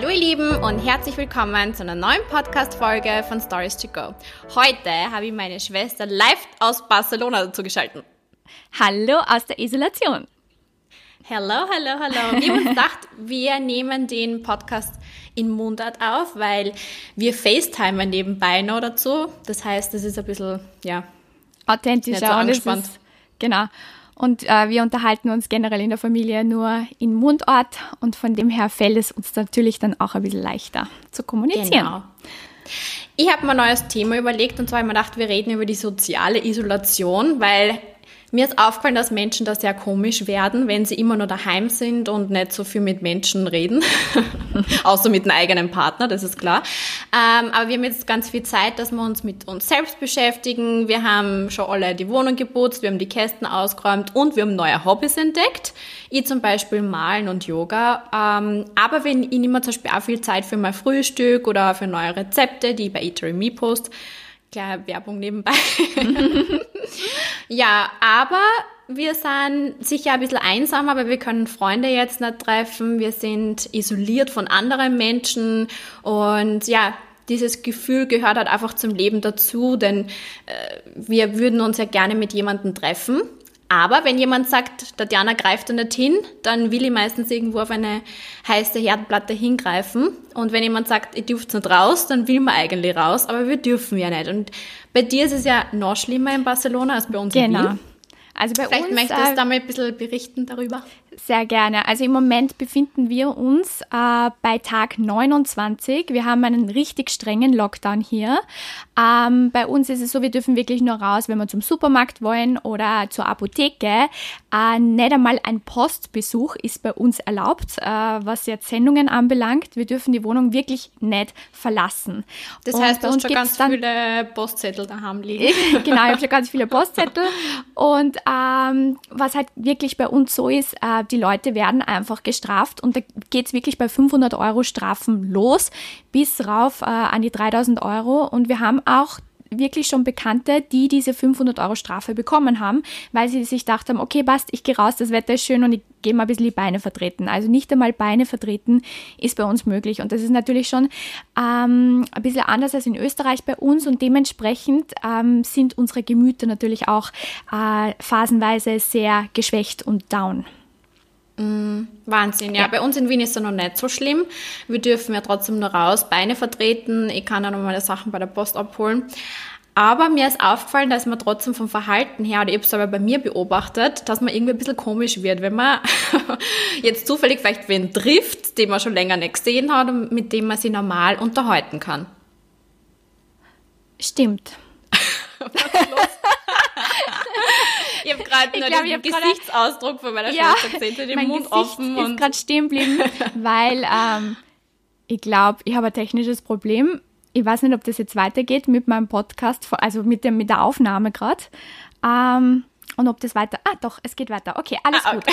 Hallo ihr Lieben und herzlich willkommen zu einer neuen Podcast-Folge von Stories to Go. Heute habe ich meine Schwester live aus Barcelona dazugeschaltet. Hallo aus der Isolation. Hallo. Wir haben uns gedacht, wir nehmen den Podcast in Mundart auf, weil wir FaceTimen nebenbei noch dazu. Das heißt, das ist ein bisschen, ja, authentischer, nicht so angespannt. Ist, genau. Und wir unterhalten uns generell in der Familie nur in Mundart und von dem her fällt es uns natürlich dann auch ein bisschen leichter zu kommunizieren. Genau. Ich habe mir ein neues Thema überlegt und zwar habe ich mir gedacht, wir reden über die soziale Isolation, weil mir ist aufgefallen, dass Menschen da sehr komisch werden, wenn sie immer nur daheim sind und nicht so viel mit Menschen reden, außer mit einem eigenen Partner, das ist klar. Aber wir haben jetzt ganz viel Zeit, dass wir uns mit uns selbst beschäftigen. Wir haben schon alle die Wohnung geputzt, wir haben die Kästen ausgeräumt und wir haben neue Hobbys entdeckt. Ich zum Beispiel Malen und Yoga. Aber wenn ich nehme zum Beispiel auch viel Zeit für mein Frühstück oder für neue Rezepte, die ich bei Eatery Me poste. Klar, Werbung nebenbei. Ja, aber wir sind sicher ein bisschen einsam, aber wir können Freunde jetzt nicht treffen. Wir sind isoliert von anderen Menschen. Und ja, dieses Gefühl gehört halt einfach zum Leben dazu, denn wir würden uns ja gerne mit jemandem treffen. Aber wenn jemand sagt, Tatjana greift da nicht hin, dann will ich meistens irgendwo auf eine heiße Herdplatte hingreifen. Und wenn jemand sagt, ich dürft nicht raus, dann will man eigentlich raus, aber wir dürfen ja nicht. Und bei dir ist es ja noch schlimmer in Barcelona als bei uns in Wien. Also bei vielleicht uns, möchtest du da mal ein bisschen berichten darüber? Sehr gerne. Also im Moment befinden wir uns bei Tag 29. Wir haben einen richtig strengen Lockdown hier. Bei uns ist es so, wir dürfen wirklich nur raus, wenn wir zum Supermarkt wollen oder zur Apotheke. Nicht einmal ein Postbesuch ist bei uns erlaubt, was jetzt Sendungen anbelangt. Wir dürfen die Wohnung wirklich nicht verlassen. Das heißt, du hast schon ganz viele Postzettel daheim liegen. Genau, ich habe schon ganz viele Postzettel. Und was halt wirklich bei uns so ist, die Leute werden einfach gestraft und da geht es wirklich bei 500 Euro Strafen los bis rauf an die 3000 Euro und wir haben auch wirklich schon Bekannte, die diese 500 Euro Strafe bekommen haben, weil sie sich gedacht haben, okay, passt, ich gehe raus, das Wetter ist schön und ich gehe mal ein bisschen die Beine vertreten. Also nicht einmal Beine vertreten ist bei uns möglich und das ist natürlich schon ein bisschen anders als in Österreich bei uns und dementsprechend sind unsere Gemüter natürlich auch phasenweise sehr geschwächt und down. Wahnsinn, ja. Bei uns in Wien ist es noch nicht so schlimm. Wir dürfen ja trotzdem noch raus, Beine vertreten. Ich kann ja noch meine Sachen bei der Post abholen. Aber mir ist aufgefallen, dass man trotzdem vom Verhalten her, oder ich habe es aber bei mir beobachtet, dass man irgendwie ein bisschen komisch wird, wenn man jetzt zufällig vielleicht wen trifft, den man schon länger nicht gesehen hat und mit dem man sich normal unterhalten kann. Stimmt. Was ist los? Ich habe gerade den Gesichtsausdruck von meiner Schwester gesehen, den Mund Gesicht offen. Mein Gesicht ist gerade stehen geblieben, weil ich glaube, ich habe ein technisches Problem. Ich weiß nicht, ob das jetzt weitergeht mit meinem Podcast, also mit der Aufnahme gerade. Und ob das weiter... Ah, doch, es geht weiter. Okay, alles gut.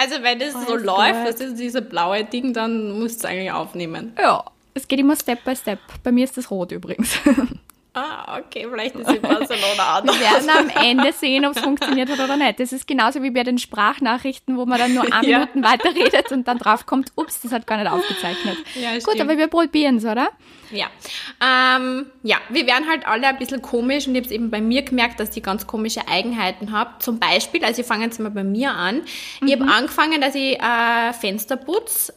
Also wenn es so läuft, das ist dieses blaue Ding, dann musst du es eigentlich aufnehmen. Ja, es geht immer Step by Step. Bei mir ist das rot übrigens. Ah, okay, vielleicht ist es in Barcelona anders. Wir werden am Ende sehen, ob es funktioniert hat oder nicht. Das ist genauso wie bei den Sprachnachrichten, wo man dann nur 1 Minuten weiterredet und dann drauf kommt, ups, das hat gar nicht aufgezeichnet. Ja, gut, stimmt. Aber wir probieren es, oder? Ja. Ja, wir werden halt alle ein bisschen komisch und ich habe es eben bei mir gemerkt, dass ich ganz komische Eigenheiten habe. Zum Beispiel, also ich fange jetzt mal bei mir an. Mhm. Ich habe angefangen, dass ich Fenster putze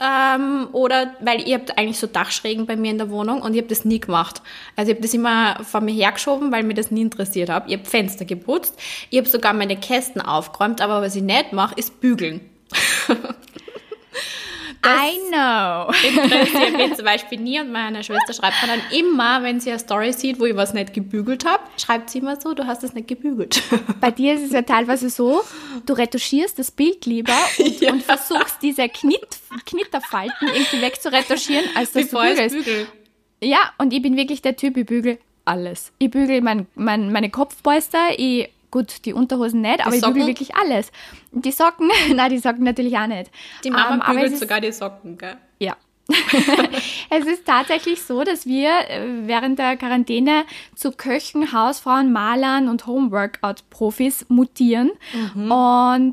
oder, weil ich habe eigentlich so Dachschrägen bei mir in der Wohnung und ich habe das nie gemacht. Also ich habe das immer von mir hergeschoben, weil mir das nie interessiert hat. Ich habe Fenster geputzt, ich habe sogar meine Kästen aufgeräumt, aber was ich nicht mache, ist bügeln. I know. Interessiert mich zum Beispiel nie und meine Schwester schreibt mir dann immer, wenn sie eine Story sieht, wo ich was nicht gebügelt habe, schreibt sie immer so, du hast es nicht gebügelt. Bei dir ist es ja teilweise so, du retuschierst das Bild lieber und versuchst diese Knitterfalten irgendwie wegzuretuschieren, als dass bevor du bügelst. Ja, und ich bin wirklich der Typ, ich bügel alles. Ich bügel meine Kopfpolster, gut, die Unterhosen nicht, aber ich bügel wirklich alles. Die Socken, nein, die Socken natürlich auch nicht. Die Mama bügelt sogar die Socken, gell? Ja, Es ist tatsächlich so, dass wir während der Quarantäne zu Köchen, Hausfrauen, Malern und Home-Workout-Profis mutieren. Mhm. Und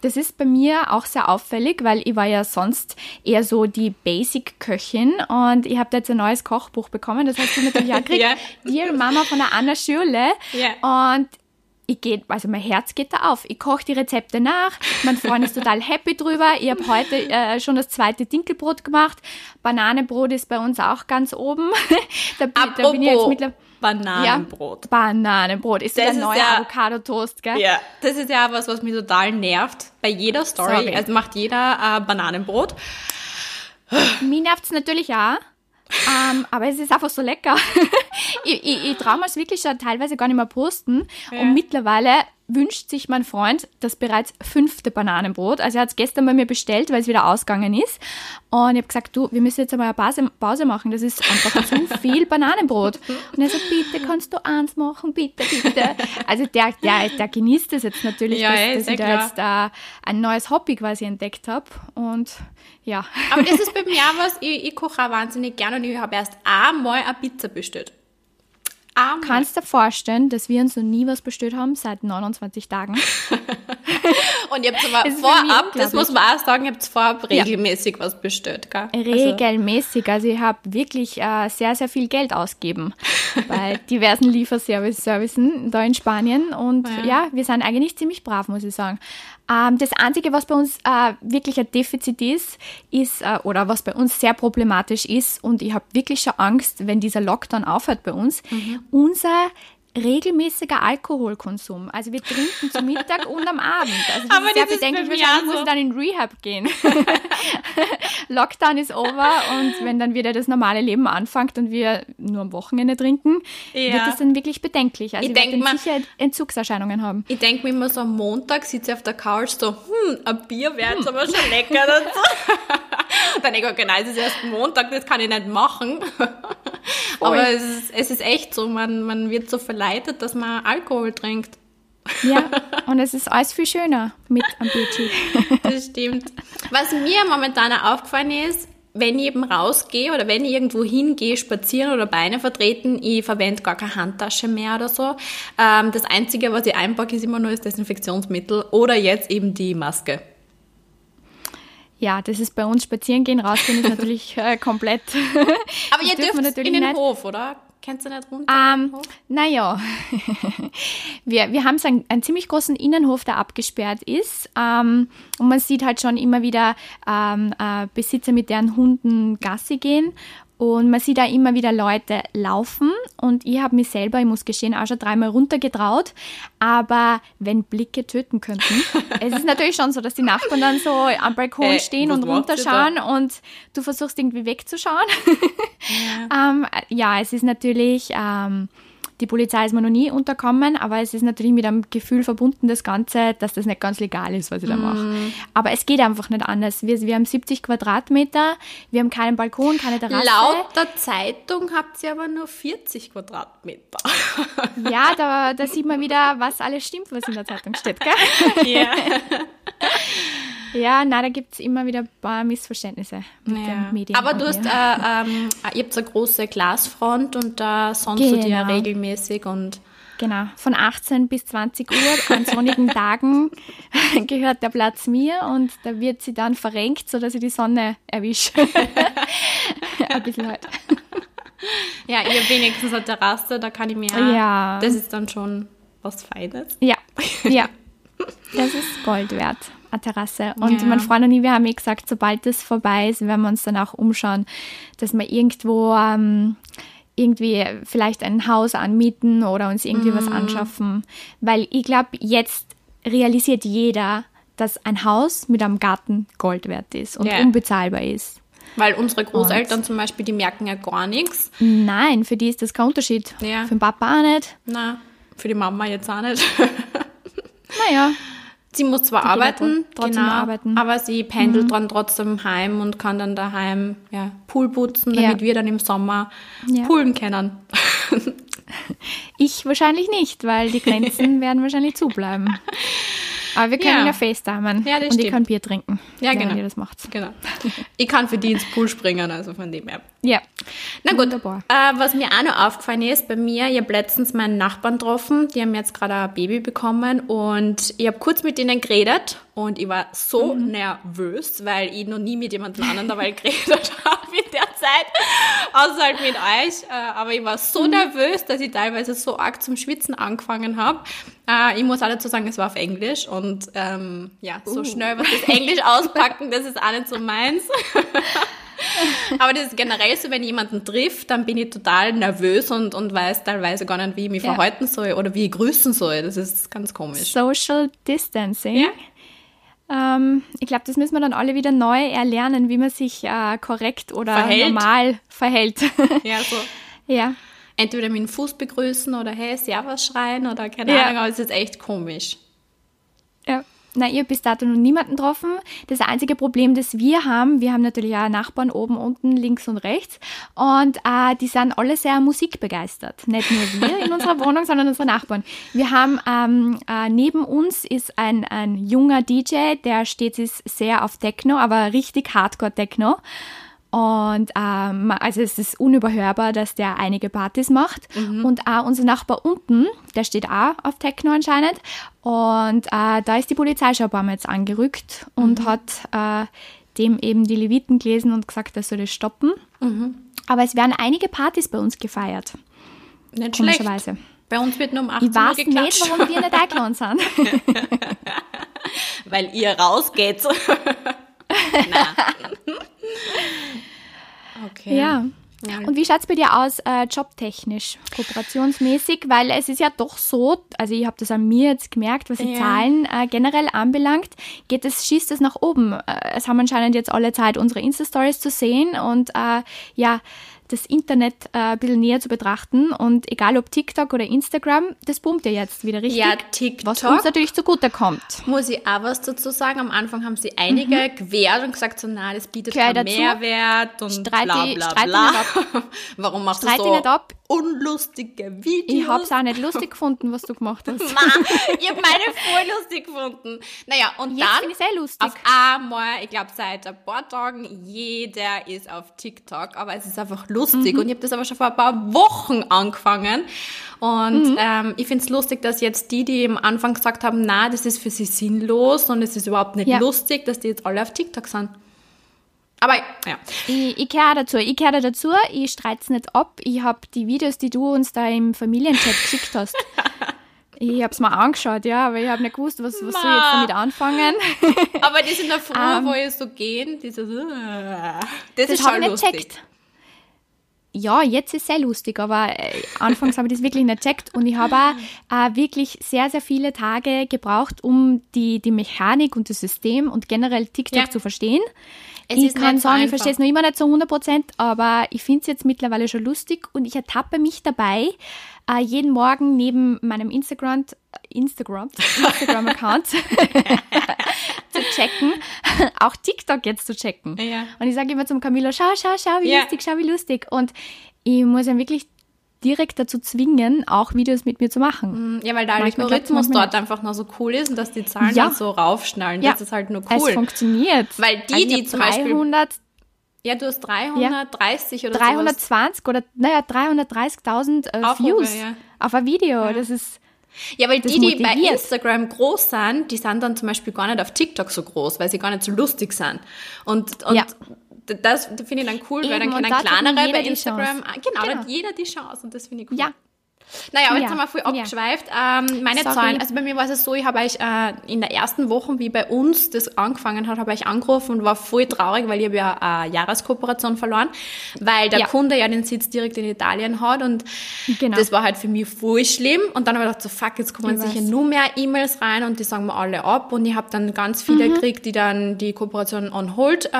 das ist bei mir auch sehr auffällig, weil ich war ja sonst eher so die Basic-Köchin und ich habe da jetzt ein neues Kochbuch bekommen, das hast du natürlich auch gekriegt. Ja. Dear Mama von der Anna Schürle. Ja. Und mein Herz geht da auf. Ich koche die Rezepte nach, mein Freund ist total happy drüber. Ich habe heute schon das zweite Dinkelbrot gemacht. Bananenbrot ist bei uns auch ganz oben. Da bin ich jetzt mittlerweile. Bananenbrot. Ja, Bananenbrot. Ist das der neue Avocado-Toast, gell? Ja, das ist ja was mich total nervt. Bei jeder Story, also macht jeder Bananenbrot. Mir nervt es natürlich auch. Aber es ist einfach so lecker. Ich traue mir es wirklich schon teilweise gar nicht mehr posten. Ja. Und mittlerweile wünscht sich mein Freund das bereits 5. Bananenbrot. Also er hat es gestern bei mir bestellt, weil es wieder ausgegangen ist. Und ich habe gesagt, du, wir müssen jetzt einmal eine Pause machen. Das ist einfach zu viel Bananenbrot. Und er sagt, bitte, kannst du eins machen? Bitte, bitte. Also der genießt es jetzt natürlich, ja, dass ich da jetzt ein neues Hobby quasi entdeckt habe. Und ja. Aber das ist bei mir auch was, ich koche auch wahnsinnig gerne und ich habe erst einmal eine Pizza bestellt. Kannst du dir vorstellen, dass wir uns noch nie was bestellt haben seit 29 Tagen? Und ihr habt aber vorab, das muss man auch sagen, ihr habt vorab regelmäßig was bestellt, gell? Regelmäßig, also ich habe wirklich sehr, sehr viel Geld ausgegeben bei diversen Lieferservice-Servicen da in Spanien und ja, wir sind eigentlich ziemlich brav, muss ich sagen. Das Einzige, was bei uns wirklich ein Defizit ist oder was bei uns sehr problematisch ist und ich habe wirklich schon Angst, wenn dieser Lockdown aufhört bei uns, unser regelmäßiger Alkoholkonsum. Also wir trinken zum Mittag und am Abend. Also das ist sehr bedenklich, wahrscheinlich muss ich dann in Rehab gehen. Lockdown ist over und wenn dann wieder das normale Leben anfängt und wir nur am Wochenende trinken, wird das dann wirklich bedenklich. Also ich werde dann sicher Entzugserscheinungen haben. Ich denke mir immer so am Montag sitze ich auf der Couch so, ein Bier wäre jetzt aber schon lecker dazu. Und dann denke ich, okay, nein, es ist erst Montag, das kann ich nicht machen. Aber es ist echt so, man wird so verleitet, dass man Alkohol trinkt. Ja, und es ist alles viel schöner mit am Bierchen. Das stimmt. Was mir momentan aufgefallen ist, wenn ich eben rausgehe oder wenn ich irgendwo hingehe, spazieren oder Beine vertreten, ich verwende gar keine Handtasche mehr oder so. Das Einzige, was ich einpacke, ist immer nur das Desinfektionsmittel oder jetzt eben die Maske. Ja, das ist bei uns spazieren gehen, rausgehen ist natürlich komplett. Aber ihr dürft in den Hof, oder? Kennst du nicht runter? Naja, wir haben so einen ziemlich großen Innenhof, der abgesperrt ist. Und man sieht halt schon immer wieder Besitzer mit deren Hunden Gassi gehen. Und man sieht da immer wieder Leute laufen und ich habe mich selber, ich muss gestehen, auch schon 3-mal runtergetraut, aber wenn Blicke töten könnten, es ist natürlich schon so, dass die Nachbarn dann so am Balkon stehen und runterschauen und du versuchst irgendwie wegzuschauen. Ja, es ist natürlich, die Polizei ist mir noch nie unterkommen, aber es ist natürlich mit einem Gefühl verbunden, das Ganze, dass das nicht ganz legal ist, was ich da mache. Aber es geht einfach nicht anders. Wir haben 70 Quadratmeter, wir haben keinen Balkon, keine Terrasse. Laut der Zeitung habt ihr aber nur 40 Quadratmeter. Ja, da sieht man wieder, was alles stimmt, was in der Zeitung steht, gell? Ja. Ja, nein, da gibt es immer wieder ein paar Missverständnisse mit den Medien. Aber du hast, ihr habt eine große Glasfront und da sonnst du dir regelmäßig und... Genau, von 18 bis 20 Uhr an sonnigen Tagen gehört der Platz mir und da wird sie dann verrenkt, sodass ich die Sonne erwische. Ein bisschen halt. Ja, ihr habt wenigstens eine Terrasse, da kann ich mir... Ja. Das ist dann schon was Feines. Ja. Das ist Gold wert. Eine Terrasse. Und mein Freund und ich, wir haben gesagt, sobald das vorbei ist, werden wir uns dann auch umschauen, dass wir irgendwo irgendwie vielleicht ein Haus anmieten oder uns irgendwie was anschaffen. Weil ich glaube, jetzt realisiert jeder, dass ein Haus mit einem Garten Gold wert ist und unbezahlbar ist. Weil unsere Großeltern zum Beispiel, die merken ja gar nichts. Nein, für die ist das kein Unterschied. Ja. Für den Papa auch nicht. Nein, für die Mama jetzt auch nicht. Naja. Sie muss zwar arbeiten, trotzdem, aber sie pendelt dann trotzdem heim und kann dann daheim Pool putzen, damit wir dann im Sommer poolen können. Ich wahrscheinlich nicht, weil die Grenzen werden wahrscheinlich zubleiben. Aber wir können ja FaceTimen. Ja, das und stimmt. Ich kann Bier trinken. Ja, genau. Ihr das macht. Genau. Ich kann für die ins Pool springen, also von dem her. Ja. Na gut. Was mir auch noch aufgefallen ist, bei mir, ich habe letztens meinen Nachbarn getroffen, die haben jetzt gerade ein Baby bekommen und ich habe kurz mit ihnen geredet und ich war so nervös, weil ich noch nie mit jemandem anderen dabei geredet habe in der Zeit, außer halt mit euch. Aber ich war so nervös, dass ich teilweise so arg zum Schwitzen angefangen habe. Ich muss auch dazu sagen, es war auf Englisch und so schnell was das Englisch auspacken, das ist auch nicht so meins. Aber das ist generell so, wenn ich jemanden trifft, dann bin ich total nervös und weiß teilweise gar nicht, wie ich mich verhalten soll oder wie ich grüßen soll. Das ist ganz komisch. Social Distancing. Ja. Ich glaube, das müssen wir dann alle wieder neu erlernen, wie man sich korrekt oder normal verhält. Ja, so. Ja. Entweder mit dem Fuß begrüßen oder hey, servus schreien oder keine Ahnung, aber es ist echt komisch. Ja. Nein, ich habe bis dato noch niemanden getroffen. Das einzige Problem, das wir haben natürlich auch Nachbarn oben, unten, links und rechts. Und die sind alle sehr musikbegeistert. Nicht nur wir in unserer Wohnung, sondern unsere Nachbarn. Wir haben neben uns ist ein junger DJ, der steht jetzt sehr auf Techno, aber richtig Hardcore-Techno. Und also es ist unüberhörbar, dass der einige Partys macht. Mhm. Und auch unser Nachbar unten, der steht auch auf Techno anscheinend. Und da ist die Polizei schon ein paar Mal jetzt angerückt und hat dem eben die Leviten gelesen und gesagt, er soll das stoppen. Mhm. Aber es werden einige Partys bei uns gefeiert. Nicht komischerweise. Schlecht. Bei uns wird nur um 18 Uhr geklatscht. Ich weiß nicht, warum wir nicht eingeladen sind. Weil ihr rausgeht. Nein. Okay. Ja. Und wie schaut es bei dir aus, jobtechnisch, kooperationsmäßig? Weil es ist ja doch so, also ich habe das an mir jetzt gemerkt, was die Zahlen generell anbelangt, schießt es nach oben. Es haben anscheinend jetzt alle Zeit, unsere Insta-Stories zu sehen und das Internet ein bisschen näher zu betrachten. Und egal ob TikTok oder Instagram, das boomt ja jetzt wieder richtig. Ja, TikTok. Was uns natürlich zugutekommt. Muss ich auch was dazu sagen. Am Anfang haben sie einige gewehrt und gesagt, so, na, das bietet keinen Mehrwert und bla bla bla. Warum machst du so unlustige Videos? Ich habe es auch nicht lustig gefunden, was du gemacht hast. Nein, ich habe meine voll lustig gefunden. Naja, und jetzt dann sehr lustig. Auf einmal, ich glaube seit ein paar Tagen, jeder ist auf TikTok, aber es ist einfach lustig. Und ich habe das aber schon vor ein paar Wochen angefangen. Und ich finde es lustig, dass jetzt die am Anfang gesagt haben, na, das ist für sie sinnlos und es ist überhaupt nicht lustig, dass die jetzt alle auf TikTok sind. Aber ja. Ich gehöre dazu, ich streite es nicht ab. Ich habe die Videos, die du uns da im Familienchat geschickt hast, ich habe es mir angeschaut, ja, aber ich habe nicht gewusst, was soll ich jetzt damit anfangen. Aber das in der Früh, wo ich so gehen, dieses das ist schon lustig. Checkt. Ja, jetzt ist es sehr lustig, aber anfangs habe ich das wirklich nicht gecheckt und ich habe auch wirklich sehr, sehr viele Tage gebraucht, um die Mechanik und das System und generell TikTok zu verstehen. Ich kann sagen, ich verstehe es noch immer nicht zu 100%, aber ich finde es jetzt mittlerweile schon lustig und ich ertappe mich dabei, jeden Morgen neben meinem Instagram-Account zu checken, auch TikTok jetzt zu checken. Ja. Und ich sage immer zum Camilo, schau, wie lustig, schau, wie lustig. Und ich muss ja wirklich direkt dazu zwingen, auch Videos mit mir zu machen. Ja, weil der Algorithmus dort einfach noch so cool ist und dass die Zahlen dann so raufschnallen. Ja. Das ist halt nur cool. Es funktioniert. Weil die zum Beispiel... du hast 330 oder 320 sowas. Oder 330.000 Views auf ein Video. Ja. Das ist... Ja, weil die bei Instagram groß sind, die sind dann zum Beispiel gar nicht auf TikTok so groß, weil sie gar nicht so lustig sind. Und das finde ich dann cool, weil dann können kleinere bei Instagram... Genau, da hat jeder die Chance und das finde ich cool. Ja. Naja, aber jetzt haben wir voll abgeschweift. Meine Zahlen, also bei mir war es so, ich habe euch in der ersten Woche, wie bei uns das angefangen hat, habe ich angerufen und war voll traurig, weil ich habe ja eine Jahreskooperation verloren, weil der Kunde ja den Sitz direkt in Italien hat und das war halt für mich voll schlimm und dann habe ich gedacht, so fuck, jetzt kommen sicher nur mehr E-Mails rein und die sagen mir alle ab und ich habe dann ganz viele gekriegt, die dann die Kooperation on hold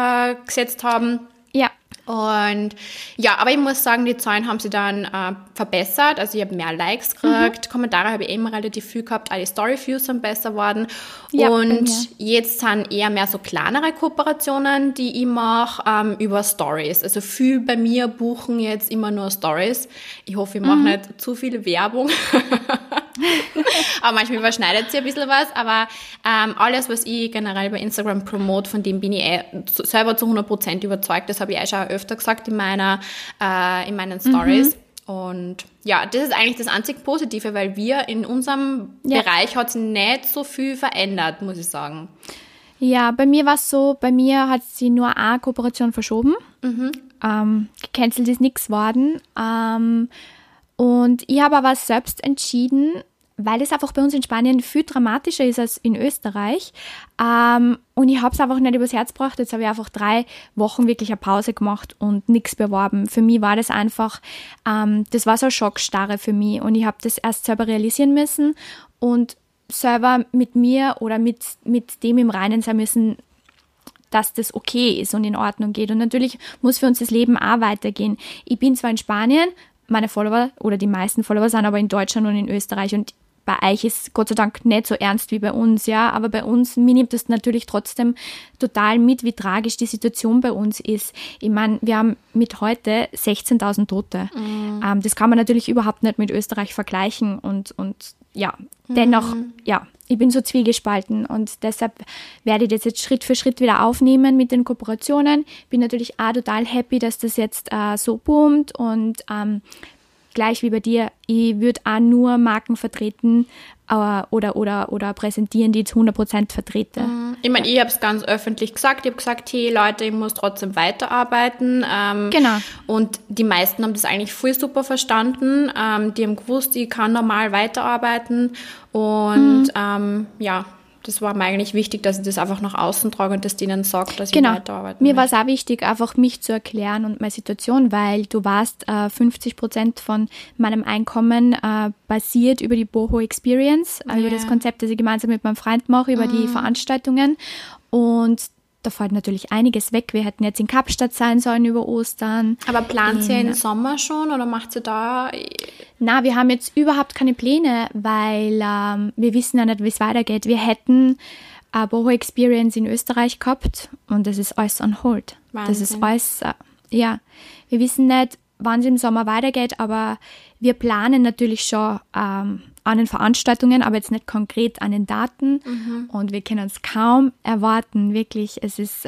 gesetzt haben. Ja. Und ja, aber ich muss sagen, die Zahlen haben sie dann verbessert. Also ich habe mehr Likes gekriegt, Kommentare habe ich immer relativ viel gehabt, alle Story-Views sind besser geworden. Ja, und jetzt sind eher mehr so kleinere Kooperationen, die ich mache, über Stories. Also viel bei mir buchen jetzt immer nur Stories. Ich hoffe, ich mache nicht zu viel Werbung. Aber manchmal überschneidet sie ein bisschen was, aber alles, was ich generell bei Instagram promote, von dem bin ich selber zu 100% überzeugt. Das habe ich schon öfter gesagt in meinen Stories. Mhm. Und ja, das ist eigentlich das einzig Positive, weil wir in unserem Bereich hat sich nicht so viel verändert, muss ich sagen. Ja, bei mir war es so, bei mir hat sie nur eine Kooperation verschoben. Mhm. Gecancelt ist nichts geworden. Und ich habe aber selbst entschieden, weil es einfach bei uns in Spanien viel dramatischer ist als in Österreich. Und ich habe es einfach nicht übers Herz gebracht. Jetzt habe ich einfach 3 Wochen wirklich eine Pause gemacht und nichts beworben. Für mich war das einfach, das war so eine Schockstarre für mich. Und ich habe das erst selber realisieren müssen und selber mit mir oder mit dem im Reinen sein müssen, dass das okay ist und in Ordnung geht. Und natürlich muss für uns das Leben auch weitergehen. Ich bin zwar in Spanien, meine Follower oder die meisten Follower sind aber in Deutschland und in Österreich, und bei euch ist Gott sei Dank nicht so ernst wie bei uns, ja, aber bei uns, mir nimmt das natürlich trotzdem total mit, wie tragisch die Situation bei uns ist. Ich meine, wir haben mit heute 16.000 Tote. Mhm. Das kann man natürlich überhaupt nicht mit Österreich vergleichen und ja, dennoch, ja, ich bin so zwiegespalten und deshalb werde ich das jetzt Schritt für Schritt wieder aufnehmen mit den Kooperationen. Bin natürlich auch total happy, dass das jetzt so boomt, und gleich wie bei dir, ich würde auch nur Marken vertreten oder präsentieren, die ich zu 100% vertrete. Mhm. Ich meine, ich habe es ganz öffentlich gesagt. Ich habe gesagt, hey Leute, ich muss trotzdem weiterarbeiten. Genau. Und die meisten haben das eigentlich voll super verstanden. Die haben gewusst, ich kann normal weiterarbeiten. Und ja, das war mir eigentlich wichtig, dass ich das einfach nach außen trage und dass denen sagt, dass ich weiterarbeite. Mir war es auch wichtig, einfach mich zu erklären und meine Situation, weil du warst 50% von meinem Einkommen basiert über die Boho Experience, über das Konzept, das ich gemeinsam mit meinem Freund mache, über die Veranstaltungen, und da fällt natürlich einiges weg. Wir hätten jetzt in Kapstadt sein sollen über Ostern. Aber plant ihr im Sommer schon oder macht ihr da? Na, wir haben jetzt überhaupt keine Pläne, weil wir wissen ja nicht, wie es weitergeht. Wir hätten eine Boho Experience in Österreich gehabt und das ist alles on hold. Wahnsinn. Das ist alles, ja. Wir wissen nicht, wann es im Sommer weitergeht, aber wir planen natürlich schon an den Veranstaltungen, aber jetzt nicht konkret an den Daten. Mhm. Und wir können es kaum erwarten, wirklich. Es ist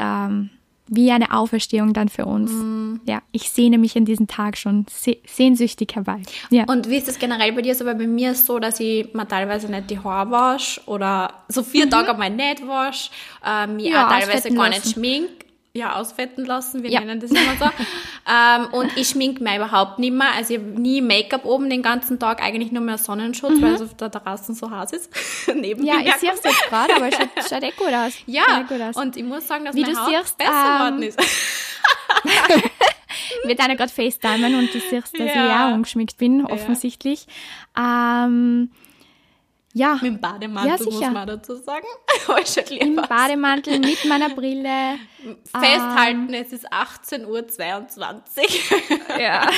wie eine Auferstehung dann für uns. Mhm. Ja, ich sehne mich an diesen Tag schon sehnsüchtig herbei. Ja. Und wie ist das generell bei dir? So, weil bei mir ist so, dass ich mir teilweise nicht die Haare wasche oder so 4 Tage einmal nicht wasche, mich auch teilweise gar nicht schminke. Ja, ausfetten lassen, wir nennen das immer so. Und ich schminke mir überhaupt nicht mehr. Also ich habe nie Make-up oben den ganzen Tag, eigentlich nur mehr Sonnenschutz, weil es auf der Terrasse so heiß ist. Ja, ich sehe es jetzt gerade, aber es schaut echt gut aus. Ja, gut aus. Und ich muss sagen, dass meine Haut besser geworden ist. Mit einer gerade FaceTimen und du siehst, dass ich auch ungeschminkt bin, offensichtlich. Ja. Mit dem Bademantel, muss man dazu sagen. Im Bademantel, mit meiner Brille. Festhalten, es ist 18:22 Uhr. Ja.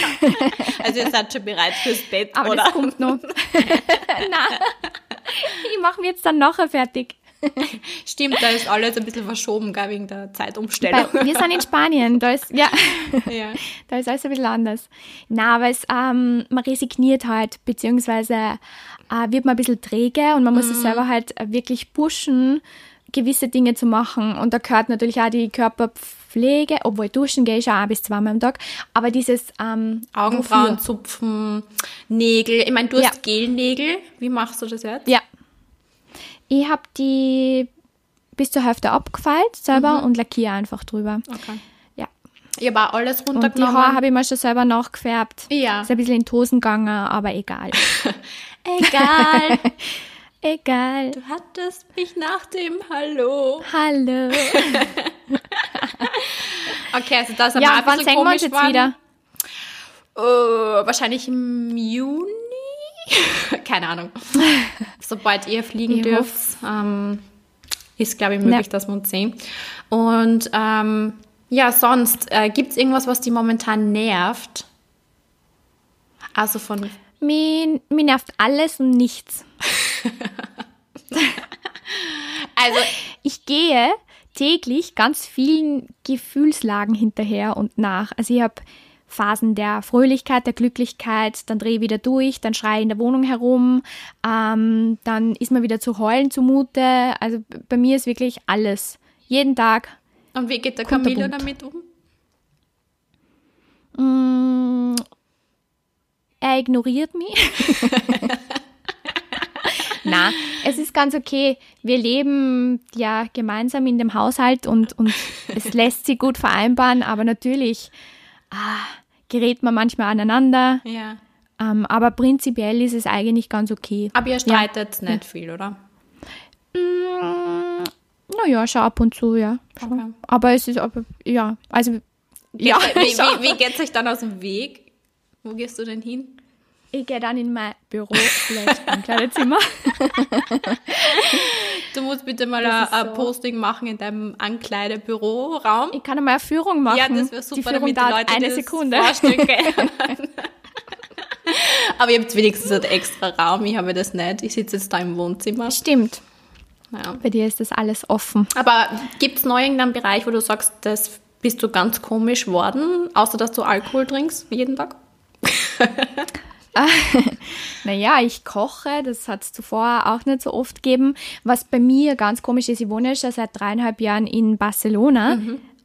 Also ihr seid schon bereit fürs Bett, aber oder? Aber das kommt noch. Nein, ich mache mich jetzt dann nachher fertig. Stimmt, da ist alles ein bisschen verschoben, gell, wegen der Zeitumstellung. Wir sind in Spanien, da ist, da ist alles ein bisschen anders. Nein, aber es, man resigniert halt, beziehungsweise wird man ein bisschen träge und man muss sich selber halt wirklich pushen, gewisse Dinge zu machen. Und da gehört natürlich auch die Körperpflege, obwohl duschen gehe ich auch 1 bis 2 Mal am Tag. Aber dieses Augenbrauen zupfen, Nägel, ich meine, du hast Gelnägel. Wie machst du das jetzt? Ja. Ich habe die bis zur Hälfte abgefeilt selber und lackiere einfach drüber. Okay. Ja. Ich habe auch alles runtergenommen. Und die Haare habe ich mir schon selber nachgefärbt. Ja. Ist ein bisschen in Tosen gegangen, aber egal. Egal. Egal. Du hattest mich nach dem Hallo. Okay, also das haben wir ein bisschen komisch geworden. Wann sehen wir uns jetzt wieder? Wahrscheinlich im Juni. Keine Ahnung. Sobald ihr fliegen dürft, ist, glaube ich, möglich, dass wir uns sehen. Und sonst, gibt es irgendwas, was dich momentan nervt? Also von... Mir nervt alles und nichts. Also ich gehe täglich ganz vielen Gefühlslagen hinterher und nach. Also ich habe... Phasen der Fröhlichkeit, der Glücklichkeit, dann drehe ich wieder durch, dann schreie ich in der Wohnung herum, dann ist mir wieder zu heulen zumute. Also bei mir ist wirklich alles. Jeden Tag. Und wie geht der Camilo damit um? Er ignoriert mich. Na, es ist ganz okay. Wir leben ja gemeinsam in dem Haushalt und es lässt sich gut vereinbaren, aber natürlich gerät man manchmal aneinander. Ja. Aber prinzipiell ist es eigentlich ganz okay. Aber ihr streitet nicht viel, oder? Naja, schon ab und zu, ja. Okay. Aber es ist, Wie geht es euch dann aus dem Weg? Wo gehst du denn hin? Ich gehe dann in mein Büro, vielleicht im Kleiderzimmer. Du musst bitte mal ein Posting machen in deinem Ankleidebüroraum. Ich kann einmal eine Führung machen. Ja, das wäre super, die Führung damit dauert die Leute eine Sekunde. Aber ihr habt wenigstens einen extra Raum, ich habe das nicht. Ich sitze jetzt da im Wohnzimmer. Stimmt. Ja. Bei dir ist das alles offen. Aber gibt es noch irgendeinen Bereich, wo du sagst, das bist du ganz komisch worden, außer dass du Alkohol trinkst jeden Tag? Naja, ich koche, das hat es zuvor auch nicht so oft gegeben. Was bei mir ganz komisch ist, ich wohne ja schon seit 3,5 Jahren in Barcelona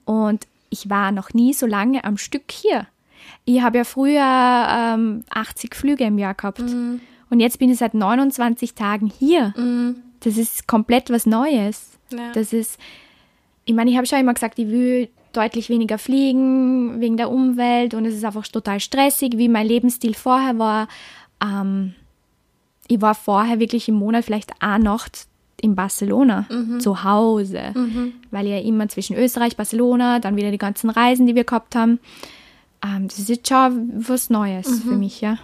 und ich war noch nie so lange am Stück hier. Ich habe ja früher 80 Flüge im Jahr gehabt und jetzt bin ich seit 29 Tagen hier. Das ist komplett was Neues. Ja. Das ist, ich meine, ich habe schon immer gesagt, ich will deutlich weniger fliegen wegen der Umwelt und es ist einfach total stressig, wie mein Lebensstil vorher war. Ich war vorher wirklich im Monat vielleicht eine Nacht in Barcelona, zu Hause, weil ich ja immer zwischen Österreich, Barcelona, dann wieder die ganzen Reisen, die wir gehabt haben. Das ist jetzt schon was Neues für mich, ja.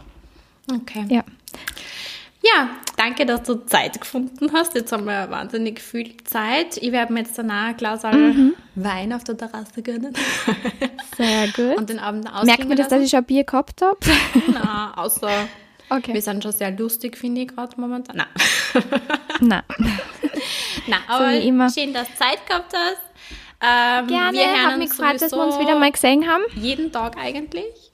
Okay. Ja, danke, dass du Zeit gefunden hast. Jetzt haben wir wahnsinnig viel Zeit. Ich werde mir jetzt danach ein Glas Wein auf der Terrasse gönnen. Sehr gut. Und den Abend ausklingen lassen. Merkt man das, dass ich schon Bier gehabt habe? Nein, außer wir sind schon sehr lustig, finde ich gerade momentan. Nein, aber so wie immer. Schön, dass du Zeit gehabt hast. Gerne, ich habe mich gefreut, dass wir uns wieder mal gesehen haben. Jeden Tag eigentlich.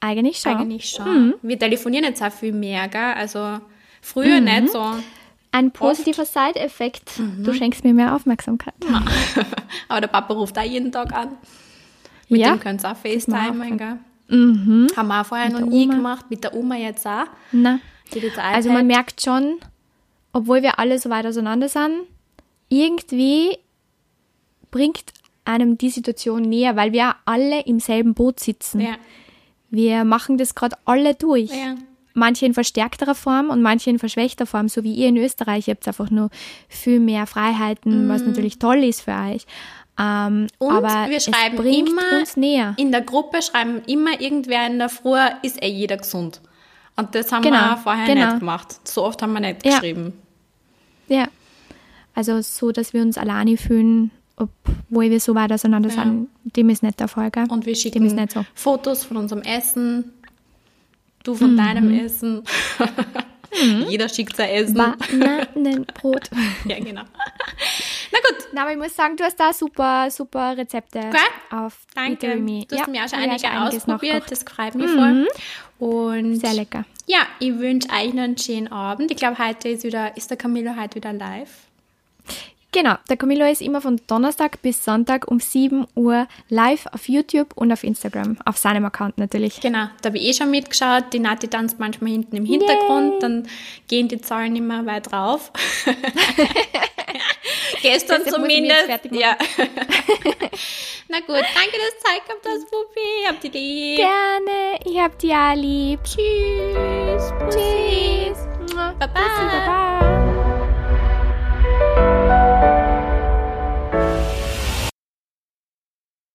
Eigentlich schon. Wir telefonieren jetzt auch viel mehr, gell? Also früher nicht so. Ein positiver oft. Side-Effekt. Du schenkst mir mehr Aufmerksamkeit. Ja. Aber der Papa ruft auch jeden Tag an. Mit dem könnt ihr auch FaceTimen, gell? Haben wir auch vorher noch nie gemacht. Mit der Oma jetzt auch. Nein. Also man merkt schon, obwohl wir alle so weit auseinander sind, irgendwie bringt einem die Situation näher, weil wir alle im selben Boot sitzen. Ja. Wir machen das gerade alle durch. Ja. Manche in verstärkterer Form und manche in verschwächter Form, so wie ihr in Österreich. Ihr habt einfach nur viel mehr Freiheiten, was natürlich toll ist für euch. Und aber wir schreiben immer uns näher. In der Gruppe schreiben immer irgendwer in der Früh, ist jeder gesund. Und das haben wir auch vorher nicht gemacht. So oft haben wir nicht geschrieben. Ja, also so, dass wir uns alleine fühlen, obwohl wir so weit auseinander sind, dem ist nicht der Fall, gell? Und wir schicken so Fotos von unserem Essen, du von deinem Essen, jeder schickt sein Essen. Bananenbrot. Ja, genau. Na gut. Na, aber ich muss sagen, du hast da super, super Rezepte auf Eatery Me. Du hast mir auch schon einige ausprobiert, das gefreut mich voll. Und sehr lecker. Ja, ich wünsche euch noch einen schönen Abend. Ich glaube, heute ist der Camilo heute wieder live. Genau, der Camilo ist immer von Donnerstag bis Sonntag um 7 Uhr live auf YouTube und auf Instagram, auf seinem Account natürlich. Genau, da habe ich schon mitgeschaut, die Nati tanzt manchmal hinten im Hintergrund, dann gehen die Zahlen immer weit rauf. Gestern zumindest. Ja. Na gut, danke, dass du Zeit gehabt hast, Pupi. Ich hab dich lieb. Gerne, ich hab dich auch lieb. Tschüss. Tschüss. Baba. Baba.